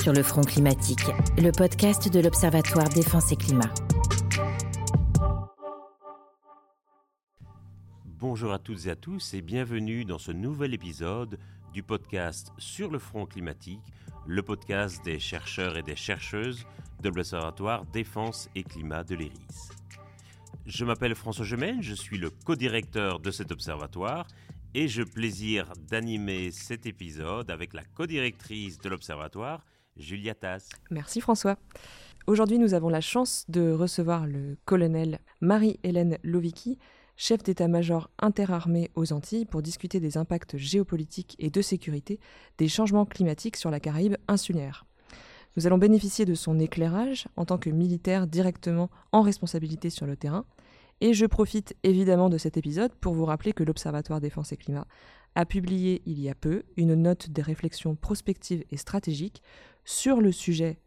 Sur le front climatique, le podcast de l'Observatoire Défense et Climat. Bonjour à toutes et à tous et bienvenue dans ce nouvel épisode du podcast Sur le front climatique, le podcast des chercheurs et des chercheuses de l'Observatoire Défense et Climat de l'ERIS. Je m'appelle François Gemenne, je suis le co-directeur de cet observatoire et j'ai plaisir d'animer cet épisode avec la co-directrice de l'observatoire, Julia Tasse. Merci François. Aujourd'hui, nous avons la chance de recevoir le colonel Marie-Hélène Lovichi, chef d'état-major interarmée aux Antilles, pour discuter des impacts géopolitiques et de sécurité des changements climatiques sur la Caraïbe insulaire. Nous allons bénéficier de son éclairage en tant que militaire directement en responsabilité sur le terrain. Et je profite évidemment de cet épisode pour vous rappeler que l'Observatoire Défense et Climat a publié il y a peu une note des réflexions prospectives et stratégiques sur le sujet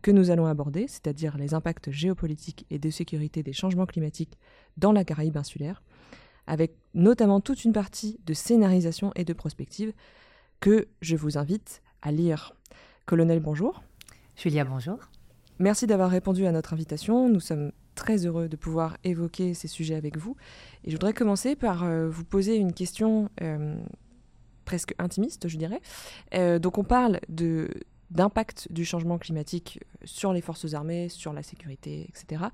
que nous allons aborder, c'est-à-dire les impacts géopolitiques et de sécurité des changements climatiques dans la Caraïbe insulaire, avec notamment toute une partie de scénarisation et de prospective que je vous invite à lire. Colonel, bonjour. Julia, bonjour. Merci d'avoir répondu à notre invitation. Nous sommes très heureux de pouvoir évoquer ces sujets avec vous. Et je voudrais commencer par vous poser une question presque intimiste, je dirais. Donc on parle d'impact du changement climatique sur les forces armées, sur la sécurité, etc.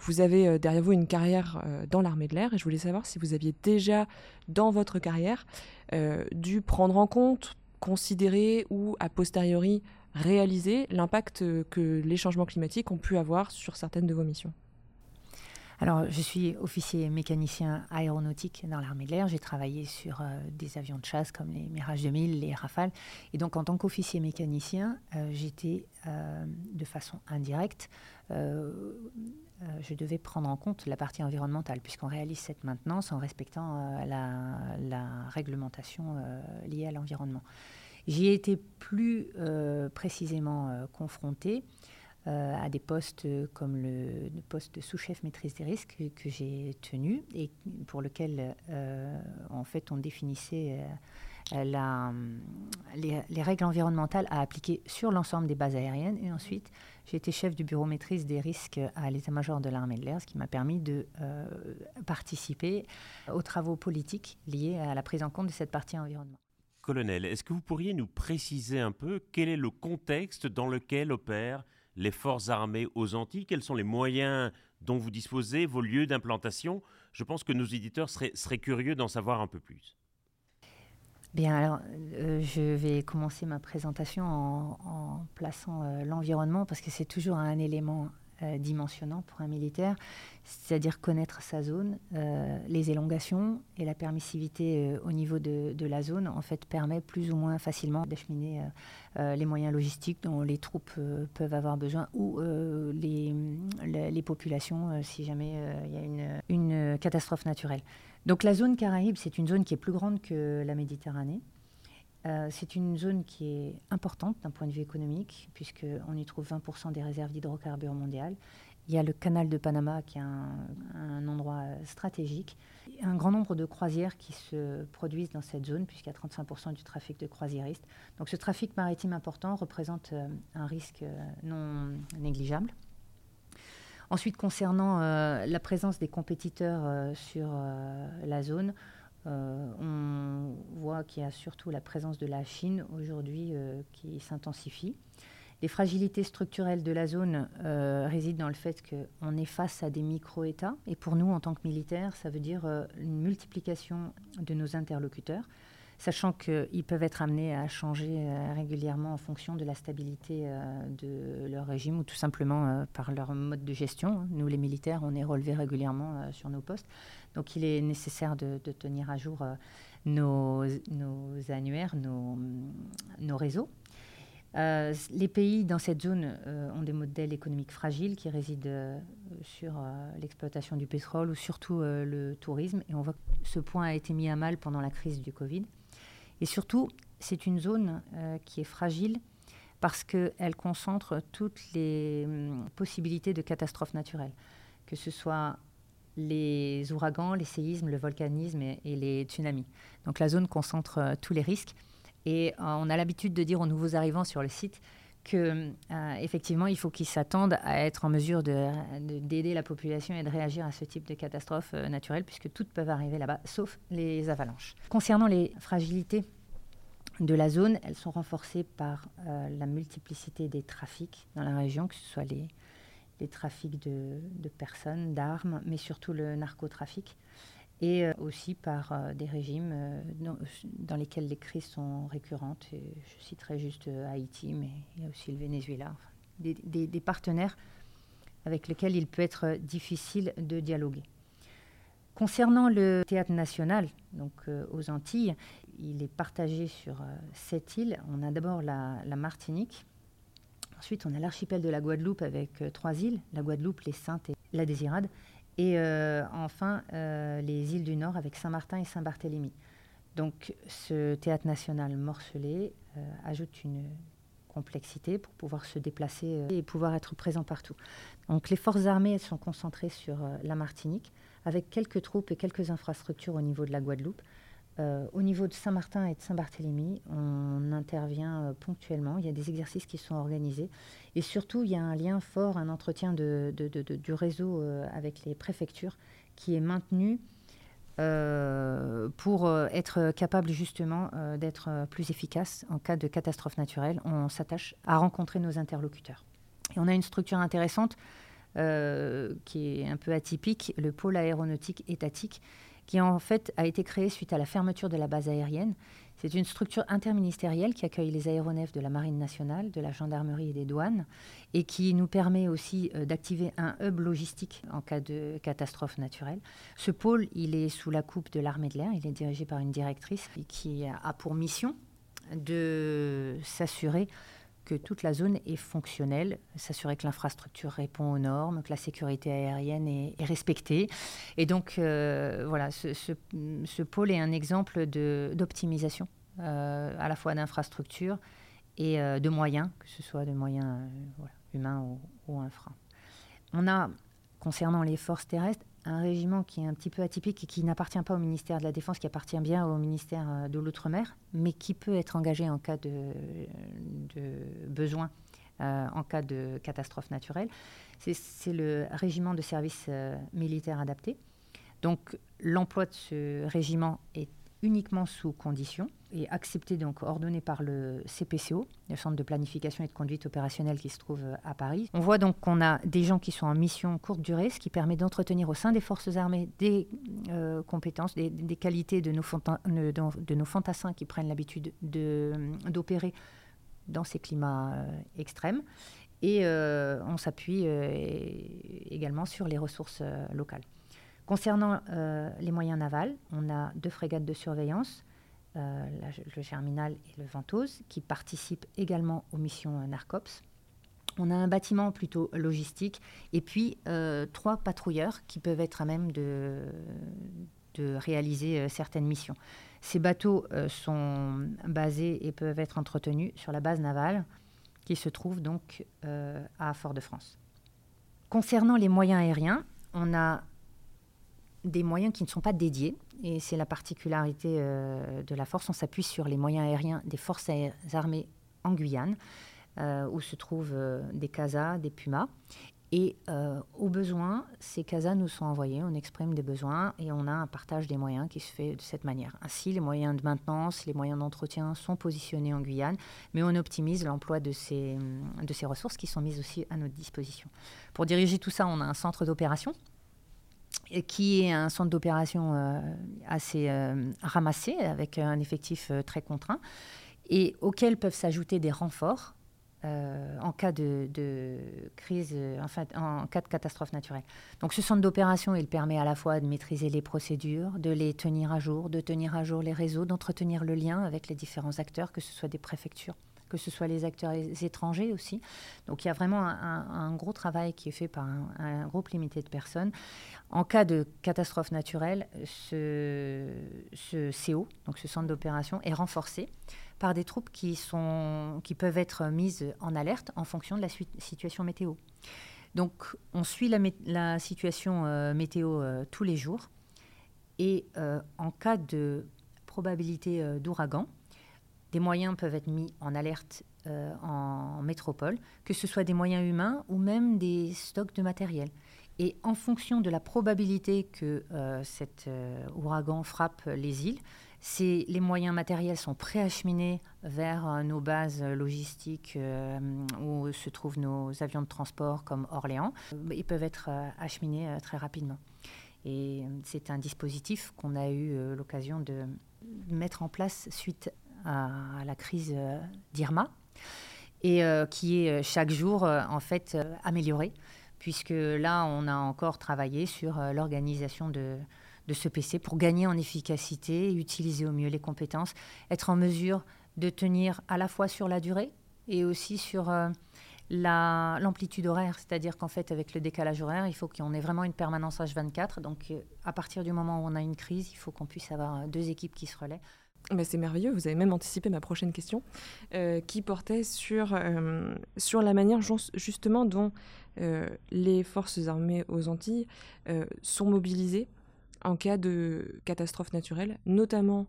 Vous avez derrière vous une carrière dans l'armée de l'air et je voulais savoir si vous aviez déjà, dans votre carrière, dû prendre en compte, considérer ou a posteriori réaliser l'impact que les changements climatiques ont pu avoir sur certaines de vos missions. Alors, je suis officier mécanicien aéronautique dans l'armée de l'air. J'ai travaillé sur des avions de chasse comme les Mirage 2000, les Rafales. Et donc, en tant qu'officier mécanicien, j'étais de façon indirecte. Je devais prendre en compte la partie environnementale puisqu'on réalise cette maintenance en respectant la réglementation liée à l'environnement. J'y ai été plus précisément confrontée à des postes comme le poste de sous-chef maîtrise des risques que j'ai tenu et pour lequel, en fait, on définissait les règles environnementales à appliquer sur l'ensemble des bases aériennes. Et ensuite, j'ai été chef du bureau maîtrise des risques à l'état-major de l'armée de l'air, ce qui m'a permis de participer aux travaux politiques liés à la prise en compte de cette partie environnementale. Colonel, est-ce que vous pourriez nous préciser un peu quel est le contexte dans lequel opèrent les forces armées aux Antilles? Quels sont les moyens dont vous disposez, vos lieux d'implantation? Je pense que nos éditeurs seraient curieux d'en savoir un peu plus. Bien, alors, je vais commencer ma présentation en plaçant l'environnement, parce que c'est toujours un élément dimensionnant pour un militaire, c'est-à-dire connaître sa zone, les élongations et la permissivité au niveau de la zone, en fait, permet plus ou moins facilement d'acheminer les moyens logistiques dont les troupes peuvent avoir besoin ou les populations si jamais il y a une catastrophe naturelle. Donc la zone Caraïbe, c'est une zone qui est plus grande que la Méditerranée. C'est une zone qui est importante d'un point de vue économique, puisqu'on y trouve 20% des réserves d'hydrocarbures mondiales. Il y a le canal de Panama, qui est un endroit stratégique. Il y a un grand nombre de croisières qui se produisent dans cette zone, puisqu'il y a 35% du trafic de croisiéristes. Donc ce trafic maritime important représente un risque non négligeable. Ensuite, concernant la présence des compétiteurs sur la zone, on voit qu'il y a surtout la présence de la Chine aujourd'hui qui s'intensifie. Les fragilités structurelles de la zone résident dans le fait qu'on est face à des micro-États. Et pour nous, en tant que militaires, ça veut dire une multiplication de nos interlocuteurs, sachant qu'ils peuvent être amenés à changer régulièrement en fonction de la stabilité de leur régime ou tout simplement par leur mode de gestion. Nous, les militaires, on est relevés régulièrement sur nos postes. Donc, il est nécessaire de tenir à jour nos annuaires, nos réseaux. Les pays dans cette zone ont des modèles économiques fragiles qui résident sur l'exploitation du pétrole ou surtout le tourisme. Et on voit que ce point a été mis à mal pendant la crise du Covid. Et surtout, c'est une zone qui est fragile parce qu'elle concentre toutes les possibilités de catastrophes naturelles, que ce soit les ouragans, les séismes, le volcanisme et les tsunamis. Donc la zone concentre tous les risques. Et on a l'habitude de dire aux nouveaux arrivants sur le site qu'effectivement, il faut qu'ils s'attendent à être en mesure d'aider la population et de réagir à ce type de catastrophes naturelles, puisque toutes peuvent arriver là-bas, sauf les avalanches. Concernant les fragilités de la zone, elles sont renforcées par la multiplicité des trafics dans la région, que ce soit les trafics de personnes, d'armes, mais surtout le narcotrafic, et aussi par des régimes dans lesquels les crises sont récurrentes. Et je citerai juste Haïti, mais il y a aussi le Venezuela, enfin, des partenaires avec lesquels il peut être difficile de dialoguer. Concernant le théâtre national, donc aux Antilles, il est partagé sur 7 îles. On a d'abord la Martinique, ensuite on a l'archipel de la Guadeloupe avec 3 îles, la Guadeloupe, les Saintes et la Désirade, et enfin les îles du Nord avec Saint-Martin et Saint-Barthélemy. Donc ce théâtre national morcelé ajoute une complexité pour pouvoir se déplacer et pouvoir être présent partout. Donc les forces armées sont concentrées sur la Martinique, avec quelques troupes et quelques infrastructures au niveau de la Guadeloupe. Au niveau de Saint-Martin et de Saint-Barthélemy, on intervient ponctuellement. Il y a des exercices qui sont organisés. Et surtout, il y a un lien fort, un entretien du réseau avec les préfectures qui est maintenu pour être capable justement d'être plus efficace en cas de catastrophe naturelle. On s'attache à rencontrer nos interlocuteurs. Et on a une structure intéressante qui est un peu atypique, le pôle aéronautique étatique, qui en fait a été créé suite à la fermeture de la base aérienne. C'est une structure interministérielle qui accueille les aéronefs de la Marine nationale, de la gendarmerie et des douanes, et qui nous permet aussi d'activer un hub logistique en cas de catastrophe naturelle. Ce pôle, il est sous la coupe de l'armée de l'air, il est dirigé par une directrice qui a pour mission de s'assurer que toute la zone est fonctionnelle, s'assurer que l'infrastructure répond aux normes, que la sécurité aérienne est respectée. Et donc, voilà, ce pôle est un exemple d'optimisation, à la fois d'infrastructures et de moyens, que ce soit de moyens humains ou infra. On a, concernant les forces terrestres, un régiment qui est un petit peu atypique et qui n'appartient pas au ministère de la Défense, qui appartient bien au ministère de l'Outre-mer, mais qui peut être engagé en cas de besoin, en cas de catastrophe naturelle. C'est le régiment de service militaire adapté. Donc l'emploi de ce régiment est uniquement sous condition et accepté, donc ordonné par le CPCO, le Centre de planification et de conduite opérationnelle qui se trouve à Paris. On voit donc qu'on a des gens qui sont en mission courte durée, ce qui permet d'entretenir au sein des forces armées des compétences, des qualités de nos fantassins qui prennent l'habitude d'opérer dans ces climats extrêmes. Et on s'appuie également sur les ressources locales. Concernant les moyens navals, on a 2 frégates de surveillance, le Germinal et le Ventose, qui participent également aux missions Narcops. On a un bâtiment plutôt logistique et puis 3 patrouilleurs qui peuvent être à même de réaliser certaines missions. Ces bateaux sont basés et peuvent être entretenus sur la base navale qui se trouve donc à Fort-de-France. Concernant les moyens aériens, on a des moyens qui ne sont pas dédiés, et c'est la particularité de la force. On s'appuie sur les moyens aériens des forces armées en Guyane, où se trouvent des CASA, des PUMA, et au besoin, ces CASA nous sont envoyés, on exprime des besoins, et on a un partage des moyens qui se fait de cette manière. Ainsi, les moyens de maintenance, les moyens d'entretien sont positionnés en Guyane, mais on optimise l'emploi de ces ressources qui sont mises aussi à notre disposition. Pour diriger tout ça, on a un centre d'opération, qui est un centre d'opération assez ramassé, avec un effectif très contraint, et auquel peuvent s'ajouter des renforts en cas de crise, en cas de catastrophe naturelle. Donc ce centre d'opération, il permet à la fois de maîtriser les procédures, de les tenir à jour, de tenir à jour les réseaux, d'entretenir le lien avec les différents acteurs, que ce soit des préfectures, que ce soit les acteurs étrangers aussi. Donc il y a vraiment un gros travail qui est fait par un groupe limité de personnes. En cas de catastrophe naturelle, ce CO, donc ce centre d'opération, est renforcé par des troupes qui peuvent être mises en alerte en fonction de la situation météo. Donc on suit la situation météo tous les jours, et en cas de probabilité d'ouragan, Des moyens peuvent être mis en alerte en métropole, que ce soit des moyens humains ou même des stocks de matériel. Et en fonction de la probabilité que cet ouragan frappe les îles, les moyens matériels sont préacheminés vers nos bases logistiques où se trouvent nos avions de transport comme Orléans. Ils peuvent être acheminés très rapidement. Et c'est un dispositif qu'on a eu l'occasion de mettre en place suite à la crise d'Irma et qui est chaque jour en fait améliorée, puisque là on a encore travaillé sur l'organisation de ce PC pour gagner en efficacité, utiliser au mieux les compétences, être en mesure de tenir à la fois sur la durée et aussi sur l'amplitude horaire, c'est-à-dire qu'en fait avec le décalage horaire, il faut qu'on ait vraiment une permanence H24, donc à partir du moment où on a une crise, il faut qu'on puisse avoir deux équipes qui se relaient. Ben c'est merveilleux, vous avez même anticipé ma prochaine question qui portait sur la manière justement dont les forces armées aux Antilles sont mobilisées en cas de catastrophe naturelle, notamment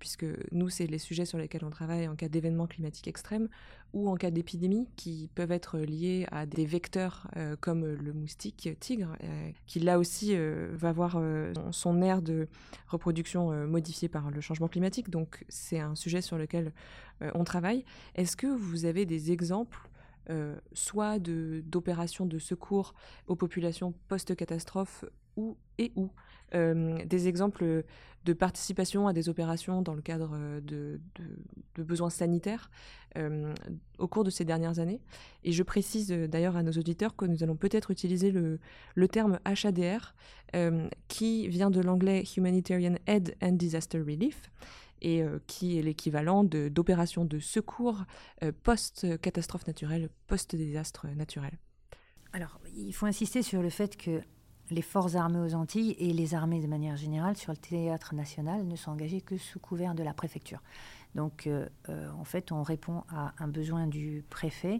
puisque nous, c'est les sujets sur lesquels on travaille en cas d'événements climatiques extrêmes ou en cas d'épidémies qui peuvent être liés à des vecteurs comme le moustique tigre, qui là aussi va avoir son aire de reproduction modifiée par le changement climatique. Donc c'est un sujet sur lequel on travaille. Est-ce que vous avez des exemples soit d'opérations de secours aux populations post-catastrophe des exemples de participation à des opérations dans le cadre de besoins sanitaires au cours de ces dernières années. Et je précise d'ailleurs à nos auditeurs que nous allons peut-être utiliser le terme HADR qui vient de l'anglais Humanitarian Aid and Disaster Relief et qui est l'équivalent d'opérations de secours post-catastrophe naturelle, post-désastre naturel. Alors, il faut insister sur le fait que les forces armées aux Antilles et les armées de manière générale sur le théâtre national ne sont engagées que sous couvert de la préfecture. Donc, en fait, on répond à un besoin du préfet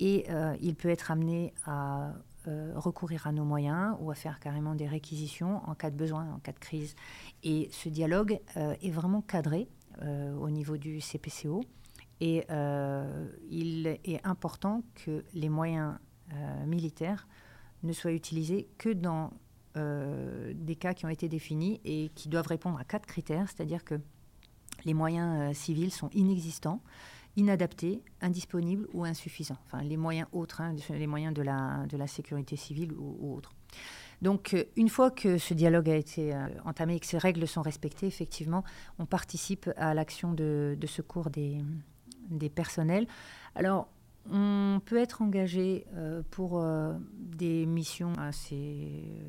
et il peut être amené à recourir à nos moyens ou à faire carrément des réquisitions en cas de besoin, en cas de crise. Et ce dialogue est vraiment cadré au niveau du CPCO et il est important que les moyens militaires ne soit utilisé que dans des cas qui ont été définis et qui doivent répondre à 4 critères, c'est-à-dire que les moyens civils sont inexistants, inadaptés, indisponibles ou insuffisants. Enfin, les moyens autres, les moyens de la sécurité civile ou autres. Donc, une fois que ce dialogue a été entamé et que ces règles sont respectées, effectivement, on participe à l'action de secours des personnels. Alors, on peut être engagé pour des missions assez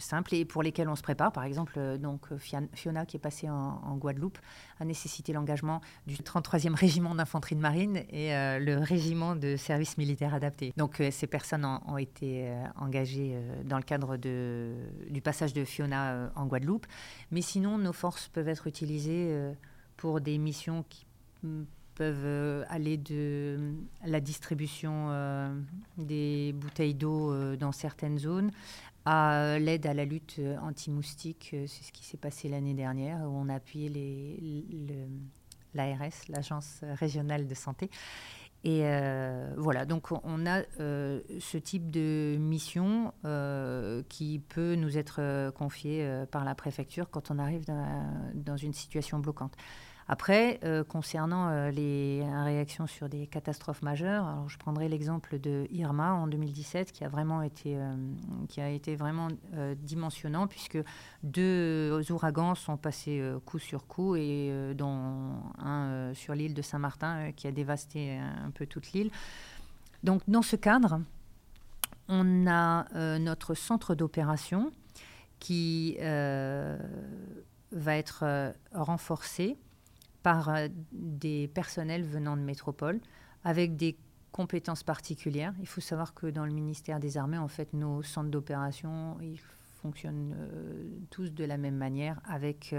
simples et pour lesquelles on se prépare. Par exemple, donc Fiona, qui est passée en Guadeloupe, a nécessité l'engagement du 33e régiment d'infanterie de marine et le régiment de service militaire adapté. Donc ces personnes ont été engagées dans le cadre du passage de Fiona en Guadeloupe. Mais sinon, nos forces peuvent être utilisées pour des missions qui peuvent aller de la distribution des bouteilles d'eau dans certaines zones à l'aide à la lutte anti-moustique. C'est ce qui s'est passé l'année dernière où on a appuyé l'ARS, l'Agence régionale de santé. Et voilà, donc on a ce type de mission qui peut nous être confiée par la préfecture quand on arrive dans une situation bloquante. Après, concernant les réactions sur des catastrophes majeures, alors je prendrai l'exemple de Irma en 2017 qui a été vraiment dimensionnant puisque 2 ouragans sont passés coup sur coup et dont un sur l'île de Saint-Martin qui a dévasté un peu toute l'île. Donc dans ce cadre, on a notre centre d'opération qui va être renforcé par des personnels venant de métropole, avec des compétences particulières. Il faut savoir que dans le ministère des Armées, en fait, nos centres d'opération, ils fonctionnent tous de la même manière, avec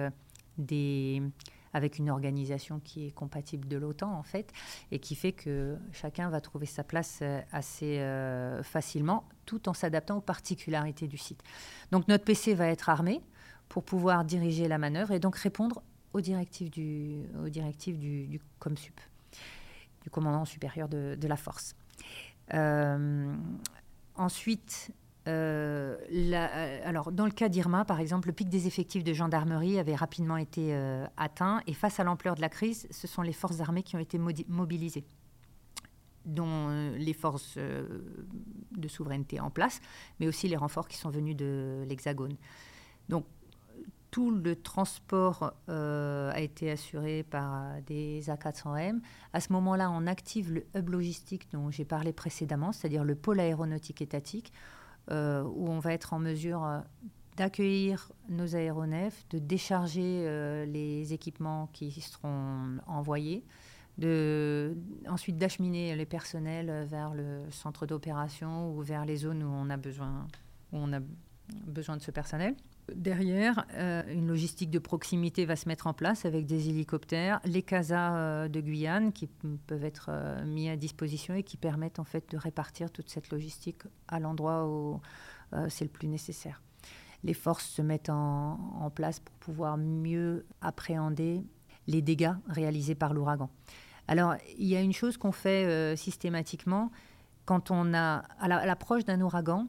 une organisation qui est compatible de l'OTAN, en fait, et qui fait que chacun va trouver sa place assez facilement, tout en s'adaptant aux particularités du site. Donc notre PC va être armé pour pouvoir diriger la manœuvre et donc répondre aux directives du COMSUP, du commandant supérieur de la force. Ensuite, alors, dans le cas d'Irma, par exemple, le pic des effectifs de gendarmerie avait rapidement été atteint, et face à l'ampleur de la crise, ce sont les forces armées qui ont été mobilisées, dont les forces de souveraineté en place, mais aussi les renforts qui sont venus de l'Hexagone. Donc, tout le transport a été assuré par des A400M. À ce moment-là, on active le hub logistique dont j'ai parlé précédemment, c'est-à-dire le pôle aéronautique étatique, où on va être en mesure d'accueillir nos aéronefs, de décharger les équipements qui seront envoyés, ensuite d'acheminer les personnels vers le centre d'opération ou vers les zones où on a besoin de ce personnel. Derrière, une logistique de proximité va se mettre en place avec des hélicoptères, les CASA de Guyane qui peuvent être mis à disposition et qui permettent en fait de répartir toute cette logistique à l'endroit où c'est le plus nécessaire. Les forces se mettent en place pour pouvoir mieux appréhender les dégâts réalisés par l'ouragan. Alors, il y a une chose qu'on fait systématiquement quand on a à l'approche d'un ouragan.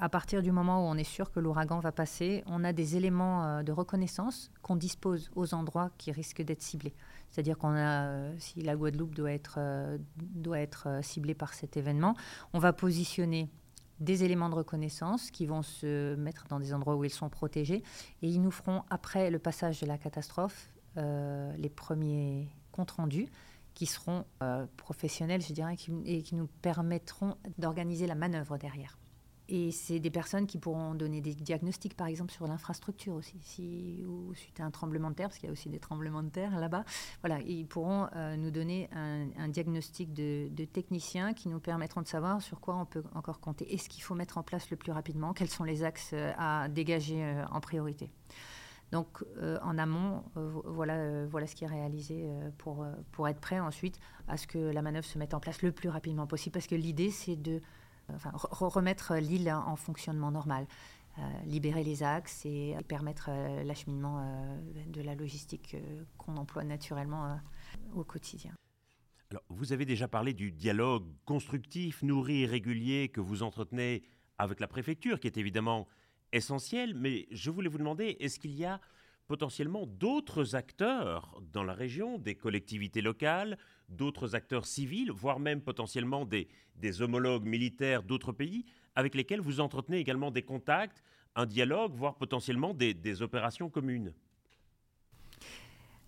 À partir du moment où on est sûr que l'ouragan va passer, on a des éléments de reconnaissance qu'on dispose aux endroits qui risquent d'être ciblés. C'est-à-dire qu'on a, si la Guadeloupe doit être ciblée par cet événement, on va positionner des éléments de reconnaissance qui vont se mettre dans des endroits où ils sont protégés, et ils nous feront, après le passage de la catastrophe, les premiers comptes rendus qui seront professionnels, je dirais, et qui nous permettront d'organiser la manœuvre derrière. Et c'est des personnes qui pourront donner des diagnostics, par exemple, sur l'infrastructure aussi, ou suite à un tremblement de terre, parce qu'il y a aussi des tremblements de terre là-bas. Voilà, ils pourront nous donner un diagnostic de techniciens qui nous permettront de savoir sur quoi on peut encore compter et ce qu'il faut mettre en place le plus rapidement, quels sont les axes à dégager en priorité. Donc, en amont, voilà ce qui est réalisé pour être prêt ensuite à ce que la manœuvre se mette en place le plus rapidement possible, parce que l'idée, c'est de... Enfin, remettre l'île en fonctionnement normal, libérer les axes et permettre l'acheminement de la logistique qu'on emploie naturellement au quotidien. Alors, vous avez déjà parlé du dialogue constructif, nourri et régulier que vous entretenez avec la préfecture, qui est évidemment essentiel, mais je voulais vous demander, est-ce qu'il y a potentiellement d'autres acteurs dans la région, des collectivités locales, d'autres acteurs civils, voire même potentiellement des homologues militaires d'autres pays, avec lesquels vous entretenez également des contacts, un dialogue, voire potentiellement des opérations communes?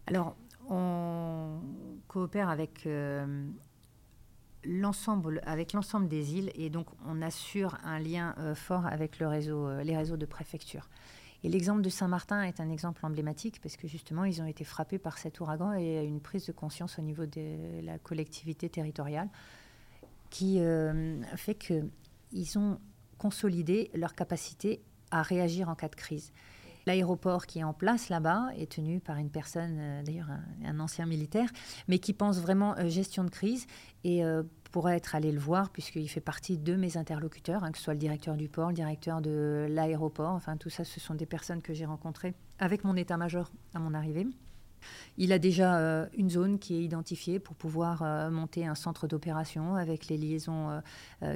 Alors, on coopère avec l'ensemble des îles, et donc on assure un lien fort avec les réseaux de préfectures. Et l'exemple de Saint-Martin est un exemple emblématique parce que justement, ils ont été frappés par cet ouragan et une prise de conscience au niveau de la collectivité territoriale qui fait qu'ils ont consolidé leur capacité à réagir en cas de crise. L'aéroport qui est en place là-bas est tenu par une personne, d'ailleurs un ancien militaire, mais qui pense vraiment gestion de crise et... pourrait être allé le voir, puisqu'il fait partie de mes interlocuteurs, que ce soit le directeur du port, le directeur de l'aéroport, enfin tout ça, ce sont des personnes que j'ai rencontrées avec mon état-major à mon arrivée. Il a déjà une zone qui est identifiée pour pouvoir monter un centre d'opération avec les liaisons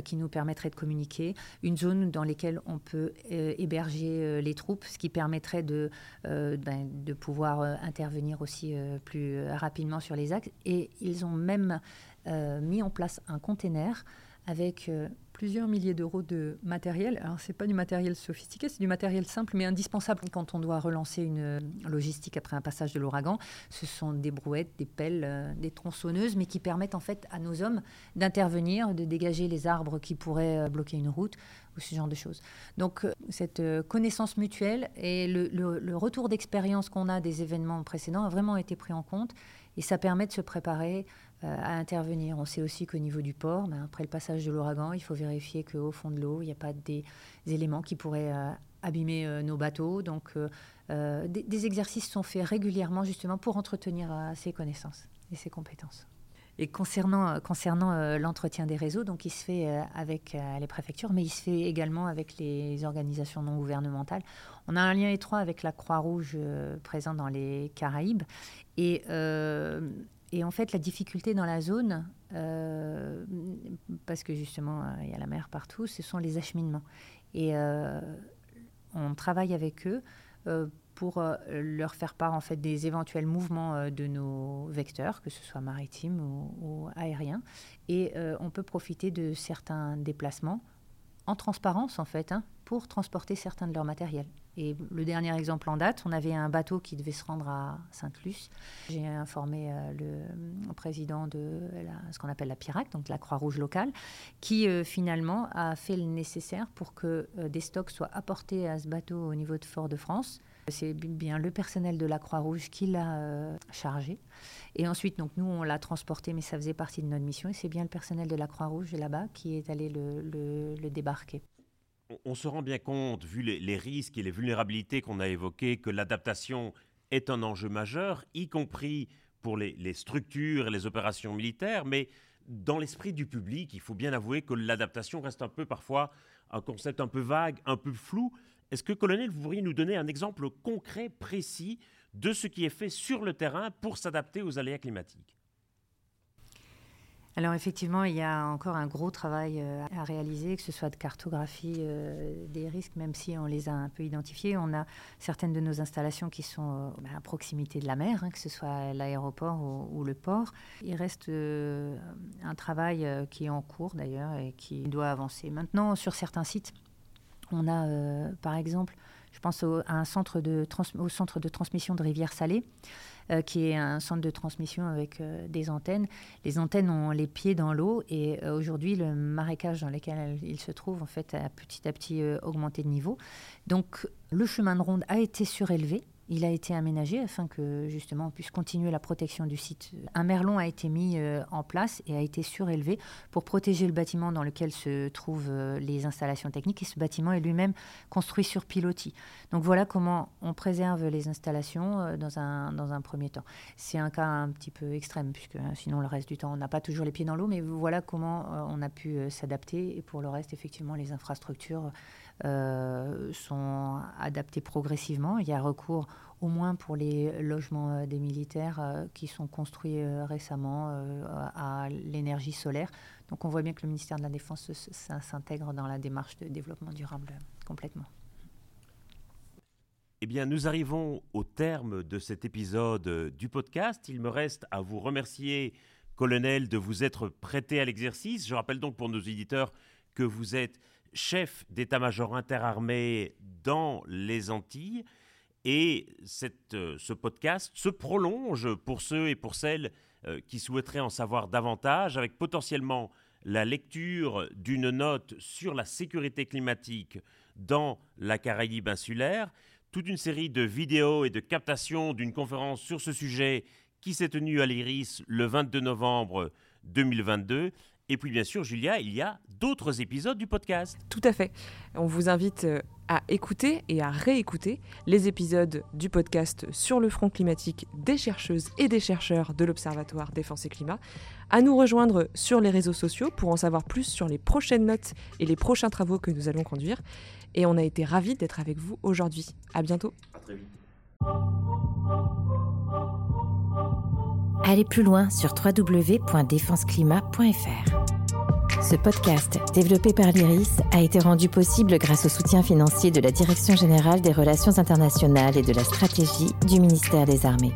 qui nous permettraient de communiquer, une zone dans laquelle on peut héberger les troupes, ce qui permettrait de pouvoir intervenir aussi plus rapidement sur les axes. Et ils ont même mis en place un container avec plusieurs milliers d'euros de matériel. Alors, ce n'est pas du matériel sophistiqué, c'est du matériel simple, mais indispensable. Quand on doit relancer une logistique après un passage de l'ouragan, ce sont des brouettes, des pelles, des tronçonneuses, mais qui permettent en fait à nos hommes d'intervenir, de dégager les arbres qui pourraient bloquer une route, ou ce genre de choses. Donc, cette connaissance mutuelle et le retour d'expérience qu'on a des événements précédents a vraiment été pris en compte, et ça permet de se préparer à intervenir. On sait aussi qu'au niveau du port, après le passage de l'ouragan, il faut vérifier qu'au fond de l'eau, il n'y a pas des éléments qui pourraient abîmer nos bateaux. Donc, des exercices sont faits régulièrement justement pour entretenir ces connaissances et ces compétences. Et concernant l'entretien des réseaux, donc il se fait avec les préfectures, mais il se fait également avec les organisations non gouvernementales. On a un lien étroit avec la Croix-Rouge présente dans les Caraïbes. Et en fait, la difficulté dans la zone, parce que justement, il y a la mer partout, ce sont les acheminements. Et on travaille avec eux pour leur faire part en fait, des éventuels mouvements de nos vecteurs, que ce soit maritimes ou aériens. Et on peut profiter de certains déplacements en transparence, en fait, pour transporter certains de leurs matériels. Et le dernier exemple en date, on avait un bateau qui devait se rendre à Sainte-Luce. J'ai informé le président de ce qu'on appelle la PIRAC, donc la Croix-Rouge locale, qui finalement a fait le nécessaire pour que des stocks soient apportés à ce bateau au niveau de Fort-de-France. C'est bien le personnel de la Croix-Rouge qui l'a chargé. Et ensuite, donc, nous, on l'a transporté, mais ça faisait partie de notre mission. Et c'est bien le personnel de la Croix-Rouge là-bas qui est allé le débarquer. On se rend bien compte, vu les risques et les vulnérabilités qu'on a évoquées, que l'adaptation est un enjeu majeur, y compris pour les structures et les opérations militaires. Mais dans l'esprit du public, il faut bien avouer que l'adaptation reste un peu parfois un concept un peu vague, un peu flou. Est-ce que, colonel, vous pourriez nous donner un exemple concret, précis, de ce qui est fait sur le terrain pour s'adapter aux aléas climatiques ? Alors effectivement, il y a encore un gros travail à réaliser, que ce soit de cartographie des risques, même si on les a un peu identifiés. On a certaines de nos installations qui sont à proximité de la mer, que ce soit l'aéroport ou le port. Il reste un travail qui est en cours d'ailleurs et qui doit avancer. Maintenant, sur certains sites, on a par exemple, je pense au centre de transmission de Rivière-Salée, qui est un centre de transmission avec des antennes. Les antennes ont les pieds dans l'eau et aujourd'hui, le marécage dans lequel ils se trouvent en fait, a petit à petit augmenté de niveau. Donc, le chemin de ronde a été surélevé. Il a été aménagé afin que, justement, on puisse continuer la protection du site. Un merlon a été mis en place et a été surélevé pour protéger le bâtiment dans lequel se trouvent les installations techniques. Et ce bâtiment est lui-même construit sur pilotis. Donc voilà comment on préserve les installations dans un premier temps. C'est un cas un petit peu extrême, puisque sinon, le reste du temps, on n'a pas toujours les pieds dans l'eau. Mais voilà comment on a pu s'adapter. Et pour le reste, effectivement, les infrastructures sont adaptés progressivement. Il y a recours au moins pour les logements des militaires qui sont construits récemment à l'énergie solaire. Donc on voit bien que le ministère de la Défense s'intègre dans la démarche de développement durable complètement. Eh bien, nous arrivons au terme de cet épisode du podcast. Il me reste à vous remercier, colonel, de vous être prêté à l'exercice. Je rappelle donc pour nos éditeurs que vous êtes chef d'état-major interarmé dans les Antilles. Et ce podcast se prolonge pour ceux et pour celles qui souhaiteraient en savoir davantage, avec potentiellement la lecture d'une note sur la sécurité climatique dans la Caraïbe insulaire, toute une série de vidéos et de captations d'une conférence sur ce sujet qui s'est tenue à l'IRIS le 22 novembre 2022. Et puis bien sûr, Julia, il y a d'autres épisodes du podcast. Tout à fait. On vous invite à écouter et à réécouter les épisodes du podcast Sur le front climatique des chercheuses et des chercheurs de l'Observatoire Défense et Climat, à nous rejoindre sur les réseaux sociaux pour en savoir plus sur les prochaines notes et les prochains travaux que nous allons conduire. Et on a été ravis d'être avec vous aujourd'hui. À bientôt. À très vite. Allez plus loin sur www.defenseclimat.fr. Ce podcast, développé par l'IRIS, a été rendu possible grâce au soutien financier de la Direction générale des relations internationales et de la stratégie du ministère des Armées.